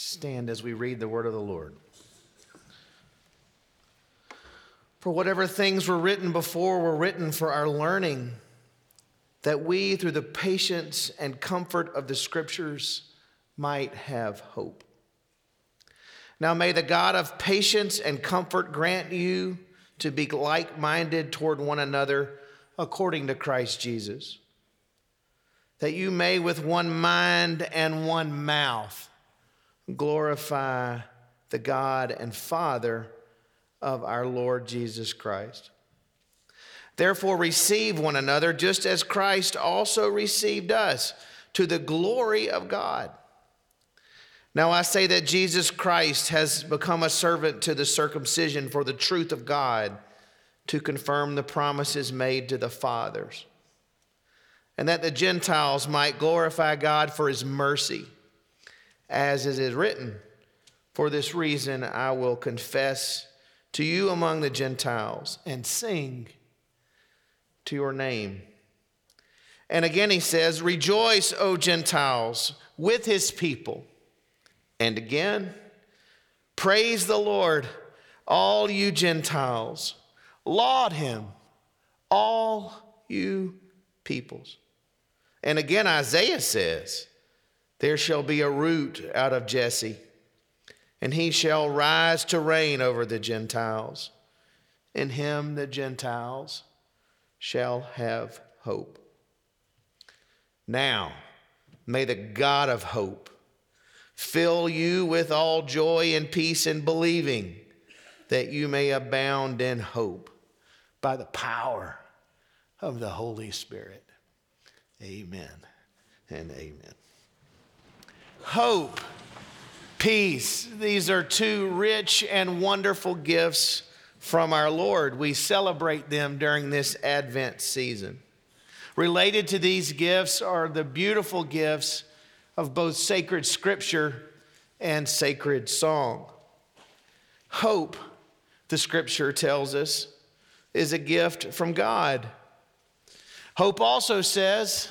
stand as we read the word of the Lord. For whatever things were written before were written for our learning, that we, through the patience and comfort of the Scriptures, might have hope. Now may the God of patience and comfort grant you to be like-minded toward one another according to Christ Jesus, that you may with one mind and one mouth glorify the God and Father of our Lord Jesus Christ. Therefore receive one another just as Christ also received us to the glory of God. Now I say that Jesus Christ has become a servant to the circumcision for the truth of God, to confirm the promises made to the fathers, and that the Gentiles might glorify God for his mercy, as it is written, for this reason I will confess to you among the Gentiles and sing to your name. And again he says, rejoice, O Gentiles, with his people. And again, praise the Lord, all you Gentiles. Laud him, all you peoples. And again, Isaiah says, there shall be a root out of Jesse, and he shall rise to reign over the Gentiles. In him the Gentiles shall have hope. Now, may the God of hope fill you with all joy and peace in believing, that you may abound in hope by the power of the Holy Spirit. Amen and amen. Hope, peace, these are two rich and wonderful gifts from our Lord. We celebrate them during this Advent season. Related to these gifts are the beautiful gifts of both sacred scripture and sacred song. Hope, the scripture tells us, is a gift from God. Hope also says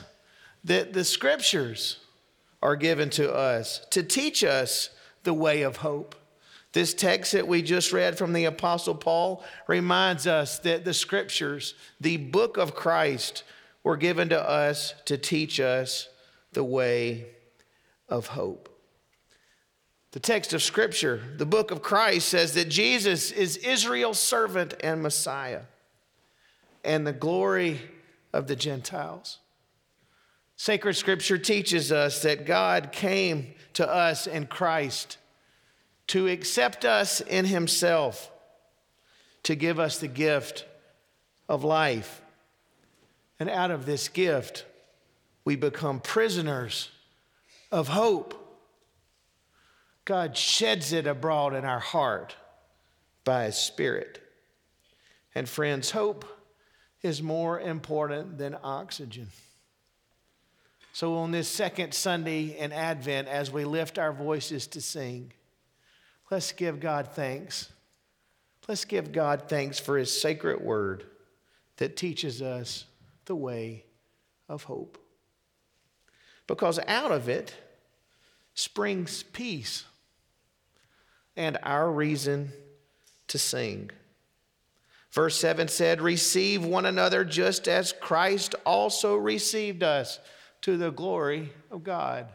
that the scriptures are given to us to teach us the way of hope. This text that we just read from the Apostle Paul reminds us that the scriptures, the book of Christ, were given to us to teach us the way of hope. The text of Scripture, the book of Christ, says that Jesus is Israel's servant and Messiah and the glory of the Gentiles. Sacred Scripture teaches us that God came to us in Christ to accept us in himself, to give us the gift of life. And out of this gift, we become prisoners of hope. God sheds it abroad in our heart by his Spirit. And friends, hope is more important than oxygen. So on this second Sunday in Advent, as we lift our voices to sing, let's give God thanks. Let's give God thanks for his sacred word that teaches us the way of hope. Because out of it springs peace and our reason to sing. Verse 7 said, receive one another just as Christ also received us to the glory of God.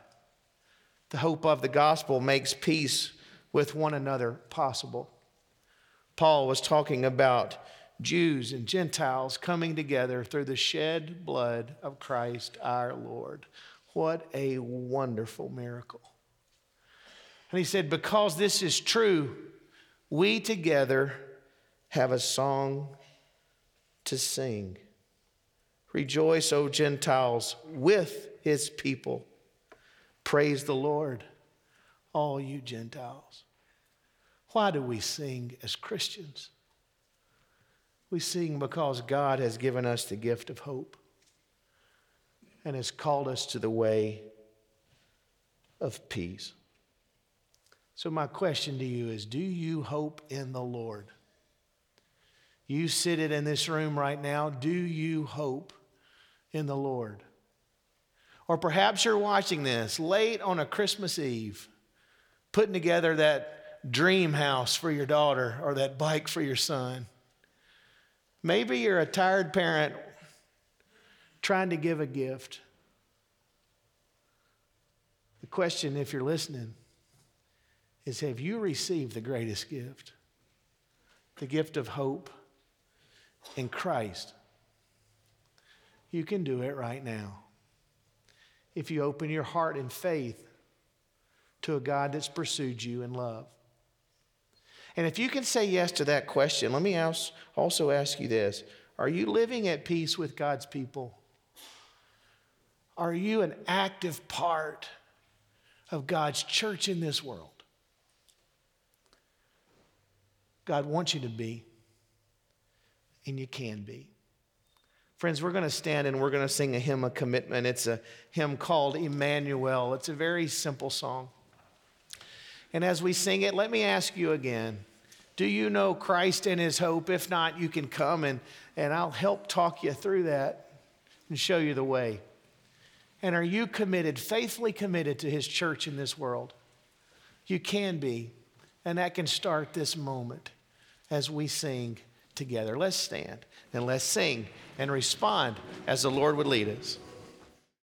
The hope of the gospel makes peace with one another possible. Paul was talking about Jews and Gentiles coming together through the shed blood of Christ our Lord. What a wonderful miracle. And he said, because this is true, we together have a song to sing. Rejoice, O Gentiles, with his people. Praise the Lord, all you Gentiles. Why do we sing as Christians? We sing because God has given us the gift of hope and has called us to the way of peace. So my question to you is, do you hope in the Lord? You seated in this room right now, do you hope in the Lord? Or perhaps you're watching this late on a Christmas Eve putting together that dream house for your daughter or that bike for your son. Maybe you're a tired parent trying to give a gift. The question, if you're listening, is have you received the greatest gift? The gift of hope in Christ. You can do it right now. If you open your heart in faith to a God that's pursued you in love. And if you can say yes to that question, let me also ask you this. Are you living at peace with God's people? Are you an active part of God's church in this world? God wants you to be, and you can be. Friends, we're going to stand and we're going to sing a hymn of commitment. It's a hymn called Emmanuel. It's a very simple song. And as we sing it, let me ask you again, do you know Christ and his hope? If not, you can come and I'll help talk you through that and show you the way. And are you committed, faithfully committed to his church in this world? You can be, and that can start this moment as we sing together. Let's stand and let's sing and respond as the Lord would lead us.